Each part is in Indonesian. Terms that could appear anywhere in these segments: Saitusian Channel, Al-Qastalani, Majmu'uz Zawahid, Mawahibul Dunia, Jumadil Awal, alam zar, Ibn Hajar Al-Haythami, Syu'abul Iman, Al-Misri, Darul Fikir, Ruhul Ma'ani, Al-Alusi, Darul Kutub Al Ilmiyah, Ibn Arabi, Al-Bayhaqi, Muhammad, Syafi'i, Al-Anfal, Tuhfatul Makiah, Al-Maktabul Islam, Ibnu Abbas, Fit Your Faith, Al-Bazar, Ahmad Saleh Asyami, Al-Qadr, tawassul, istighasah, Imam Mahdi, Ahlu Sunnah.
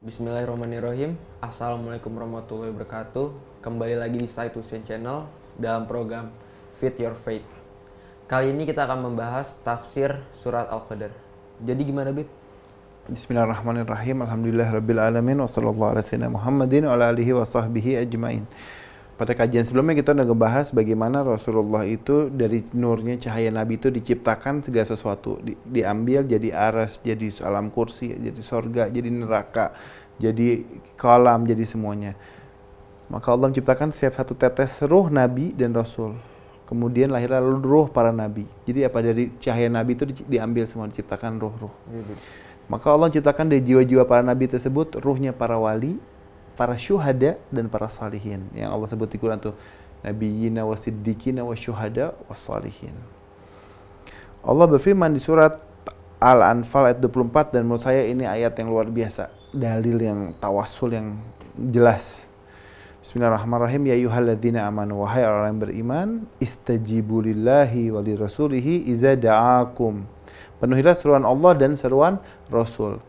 Bismillahirrahmanirrahim. Assalamualaikum warahmatullahi wabarakatuh. Kembali lagi di Saitusian Channel dalam program Fit Your Faith. Kali ini kita akan membahas tafsir surat Al-Qadr. Jadi gimana, Bib? Bismillahirrahmanirrahim. Alhamdulillahirrabbilalamin. Wassalamualaikum warahmatullahi wabarakatuh. Pada kajian sebelumnya kita udah ngebahas bagaimana Rasulullah itu dari nurnya cahaya Nabi itu diciptakan segala sesuatu. Diambil jadi aras, jadi alam kursi, jadi sorga, jadi neraka, jadi kolam, jadi semuanya. Maka Allah menciptakan setiap satu tetes ruh Nabi dan Rasul. Kemudian lahirlah ruh para Nabi. Jadi apa dari cahaya Nabi itu diambil semua, diciptakan ruh-ruh. Maka Allah menciptakan dari jiwa-jiwa para Nabi tersebut, ruhnya para wali, para syuhada dan para salihin. Yang Allah sebut di Quran tuh nabiyina wasiddiqina wasyuhada wassalihin. Allah berfirman di surat Al-Anfal ayat 24, dan menurut saya ini ayat yang luar biasa, dalil yang tawassul yang jelas. Bismillahirrahmanirrahim. Ya ayyuhalladzina amanu, wahai orang yang beriman, istajibu lillahi wa lirasulihi iza da'akum. Penuhilah seruan Allah dan seruan Rasul.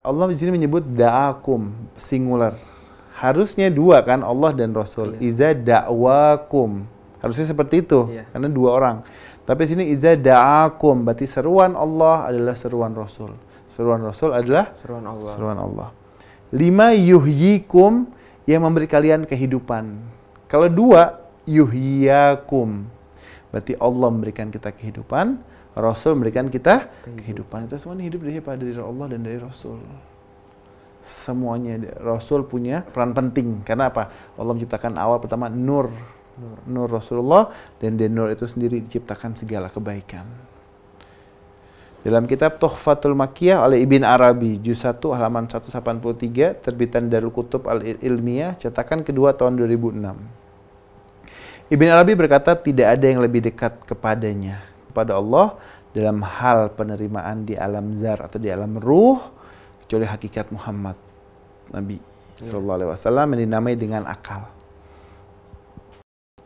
Allah di sini menyebut da'akum, singular. Harusnya dua kan, Allah dan Rasul. Iza da'wakum. Harusnya seperti itu, karena dua orang. Tapi sini iza da'akum, berarti seruan Allah adalah seruan Rasul. Seruan Rasul adalah seruan Allah. Lima yuhyikum, yang memberi kalian kehidupan. Kalau dua, yuhyiakum. Berarti Allah memberikan kita kehidupan. Rasul memberikan kita kehidupan. Kita semua hidup dari Allah dan dari Rasul. Semuanya Rasul punya peran penting. Karena apa? Allah menciptakan awal pertama nur. Nur Rasulullah, dan dari nur itu sendiri diciptakan segala kebaikan. Dalam kitab Tuhfatul Makiah oleh Ibn Arabi, juz 1 halaman 183, terbitan Darul Kutub Al Ilmiyah, cetakan kedua tahun 2006. Ibn Arabi berkata, tidak ada yang lebih dekat kepadanya, kepada Allah dalam hal penerimaan di alam zar atau di alam ruh kecuali hakikat Muhammad Nabi sallallahu alaihi wasallam yang dinamai dengan akal.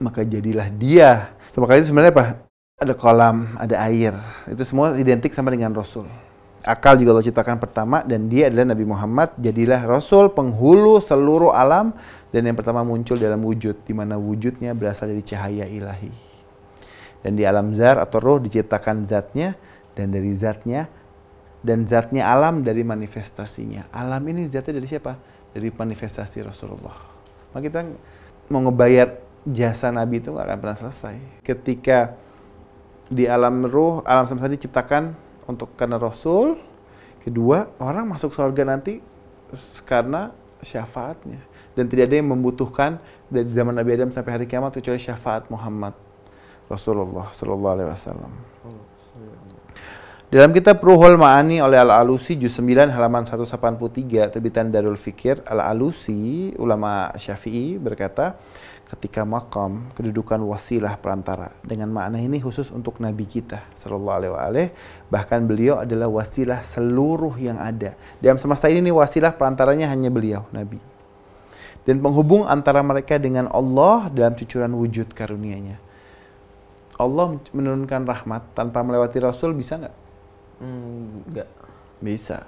Maka jadilah dia. Sama kali itu sebenarnya apa? Ada kolam, ada air. Itu semua identik sama dengan Rasul. Akal juga Allah ciptakan pertama, dan dia adalah Nabi Muhammad. Jadilah Rasul penghulu seluruh alam, dan yang pertama muncul dalam wujud, di mana wujudnya berasal dari cahaya ilahi. Dan di alam zar atau roh diciptakan zatnya, dan dari zatnya, dan zatnya alam dari manifestasinya. Alam ini zatnya dari siapa? Dari manifestasi Rasulullah. Maka kita mau ngebayar jasa Nabi itu nggak akan pernah selesai. Ketika di alam roh, alam semesta diciptakan untuk karena Rasul. Kedua, orang masuk surga nanti karena syafaatnya. Dan tidak ada yang membutuhkan dari zaman Nabi Adam sampai hari kiamat kecuali syafaat Muhammad Rasulullah sallallahu alaihi wasallam. Dalam kitab Ruhul Ma'ani oleh Al-Alusi, juz 9 halaman 183, terbitan Darul Fikir, Al-Alusi ulama Syafi'i berkata, ketika maqam, kedudukan wasilah perantara. Dengan makna ini khusus untuk nabi kita sallallahu alaihi, bahkan beliau adalah wasilah seluruh yang ada. Dalam semesta ini wasilah perantaranya hanya beliau nabi. Dan penghubung antara mereka dengan Allah dalam cucuran wujud karunia-Nya. Allah menurunkan rahmat tanpa melewati Rasul, bisa nggak? Nggak. Bisa.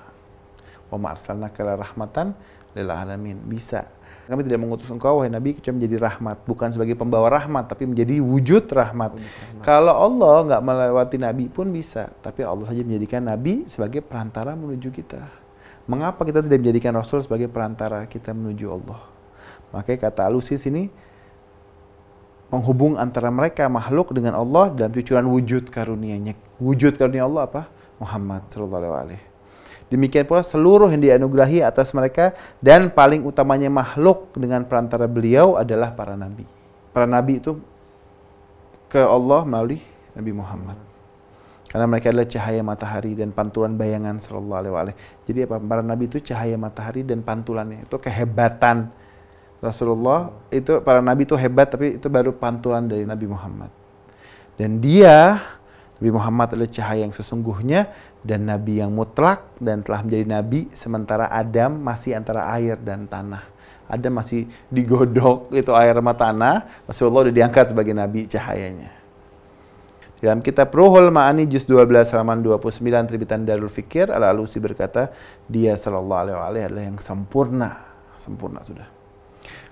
Wa ma arsalnaka rahmatan lil alamin. Bisa. Kami tidak mengutus engkau, wahai Nabi, kecuali menjadi rahmat. Bukan sebagai pembawa rahmat, tapi menjadi wujud rahmat. Kalau Allah nggak melewati Nabi pun bisa. Tapi Allah saja menjadikan Nabi sebagai perantara menuju kita. Mengapa kita tidak menjadikan Rasul sebagai perantara kita menuju Allah? Makanya kata Alusi sini, penghubung antara mereka makhluk dengan Allah dalam cucuran wujud karunia-Nya. Wujud karunia Allah apa? Muhammad sallallahu alaihi. Demikian pula seluruh yang dianugerahi atas mereka, dan paling utamanya makhluk dengan perantara beliau adalah para nabi. Para nabi itu ke Allah melalui Nabi Muhammad. Karena mereka adalah cahaya matahari dan pantulan bayangan sallallahu alaihi. Jadi apa? Para nabi itu cahaya matahari dan pantulannya. Itu kehebatan Rasulullah, itu para nabi itu hebat, tapi itu baru pantulan dari Nabi Muhammad. Dan dia, Nabi Muhammad adalah cahaya yang sesungguhnya dan nabi yang mutlak, dan telah menjadi nabi sementara Adam masih antara air dan tanah. Adam masih digodok itu air sama tanah, Rasulullah sudah diangkat sebagai nabi cahayanya. Di Dalam kitab Ruhul Ma'ani juz 12 halaman 29 terbitan Darul Fikir, Al-Alusi berkata, dia sallallahu alaihi wasallam adalah yang sempurna, sempurna sudah.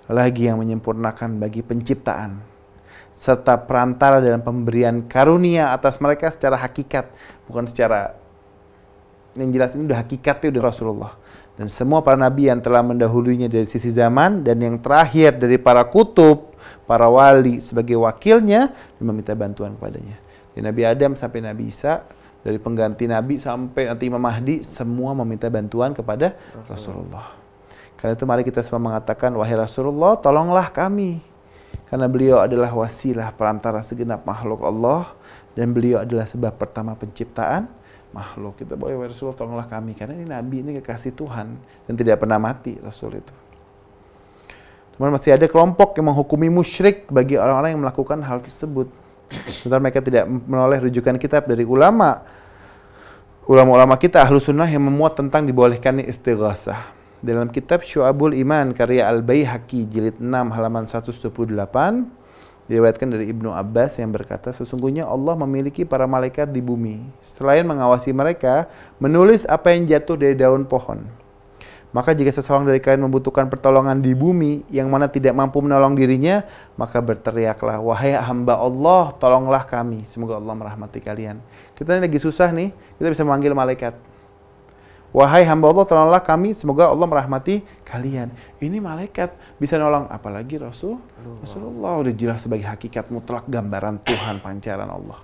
Lagi yang menyempurnakan bagi penciptaan serta perantara dalam pemberian karunia atas mereka secara hakikat, bukan secara yang jelas, ini udah hakikatnya udah Rasulullah. Dan semua para nabi yang telah mendahulunya dari sisi zaman dan yang terakhir dari para kutub, para wali sebagai wakilnya dan meminta bantuan kepadanya. Dari Nabi Adam sampai Nabi Isa, dari pengganti Nabi sampai nanti Imam Mahdi, semua meminta bantuan kepada Rasulullah. Karena itu mari kita semua mengatakan, wahai Rasulullah tolonglah kami. Karena beliau adalah wasilah perantara segenap makhluk Allah dan beliau adalah sebab pertama penciptaan makhluk. Kita boleh, wahai Rasulullah tolonglah kami, karena ini Nabi, ini kekasih Tuhan dan tidak pernah mati Rasul itu. Cuman masih ada kelompok yang menghukumi musyrik bagi orang-orang yang melakukan hal tersebut. Sementara mereka tidak menoleh rujukan kitab dari ulama-ulama kita ahlu sunnah yang memuat tentang dibolehkannya istighasah. Dalam kitab Syu'abul Iman karya Al-Bayhaqi jilid 6 halaman 128 diriwayatkan dari Ibnu Abbas yang berkata, sesungguhnya Allah memiliki para malaikat di bumi. Selain mengawasi mereka, menulis apa yang jatuh dari daun pohon. Maka jika seseorang dari kalian membutuhkan pertolongan di bumi, yang mana tidak mampu menolong dirinya, maka berteriaklah, wahai hamba Allah, tolonglah kami. Semoga Allah merahmati kalian. Kita lagi susah nih, kita bisa memanggil malaikat. Wahai hamba Allah, tolonglah kami, semoga Allah merahmati kalian. Ini malaikat bisa nolong, apalagi Rasulullah udah jelas sebagai hakikat mutlak gambaran Tuhan, pancaran Allah.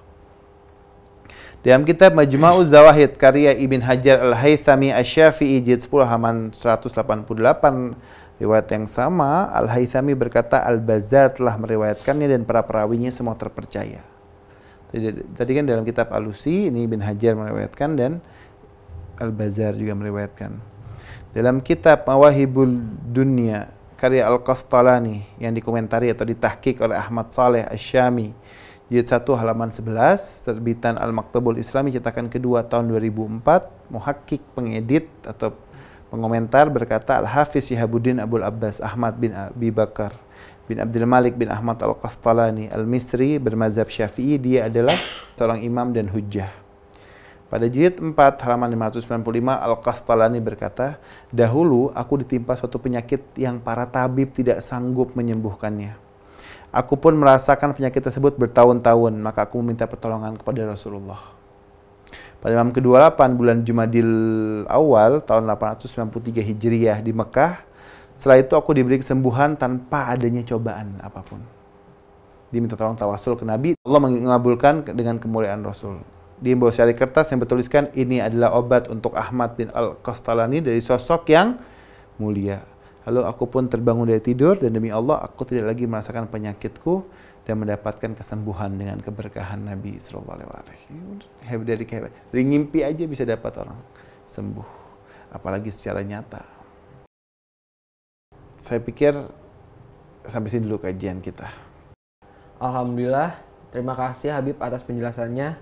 Dalam kitab Majmu'uz Zawahid karya Ibn Hajar Al-Haythami Asy-Syafi'i jilid 10 halaman 188 riwayat yang sama, Al-Haythami berkata Al-Bazar telah meriwayatkannya dan para perawinya semua terpercaya. Tadi kan dalam kitab Al-Alusi ini Ibn Hajar meriwayatkan dan Al-Bazar juga meriwayatkan. Dalam kitab Mawahibul Dunia karya Al-Qastalani yang dikomentari atau ditahqiq oleh Ahmad Saleh Asyami jilid 1 halaman 11 terbitan Al-Maktabul Islam cetakan kedua tahun 2004, muhakkik pengedit atau pengomentar berkata Al-Hafiz Syihabuddin Abul Abbas Ahmad bin Abi Bakar bin Abdul Malik bin Ahmad Al-Qastalani Al-Misri bermazhab Syafi'i, dia adalah seorang imam dan hujjah. Pada jilid 4 halaman 595 Al-Qastalani berkata, dahulu aku ditimpa suatu penyakit yang para tabib tidak sanggup menyembuhkannya. Aku pun merasakan penyakit tersebut bertahun-tahun, maka aku meminta pertolongan kepada Rasulullah. Pada malam ke-28 bulan Jumadil Awal tahun 893 Hijriah di Mekah, setelah itu aku diberi kesembuhan tanpa adanya cobaan apapun. Diminta tolong tawasul ke Nabi, Allah mengabulkan dengan kemuliaan Rasul. Di bawah secari kertas yang bertuliskan ini adalah obat untuk Ahmad bin Al-Qastalani dari sosok yang mulia. Lalu aku pun terbangun dari tidur dan demi Allah aku tidak lagi merasakan penyakitku dan mendapatkan kesembuhan dengan keberkahan Nabi sallallahu alaihi wasallam. Dari ngimpi aja bisa dapat orang sembuh, apalagi secara nyata. Saya pikir sampai sini dulu kajian kita. Alhamdulillah, terima kasih Habib atas penjelasannya.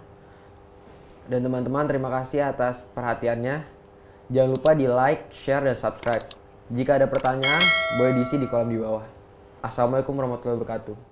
Dan teman-teman, terima kasih atas perhatiannya. Jangan lupa di like, share, dan subscribe. Jika ada pertanyaan, boleh diisi di kolom di bawah. Assalamualaikum warahmatullahi wabarakatuh.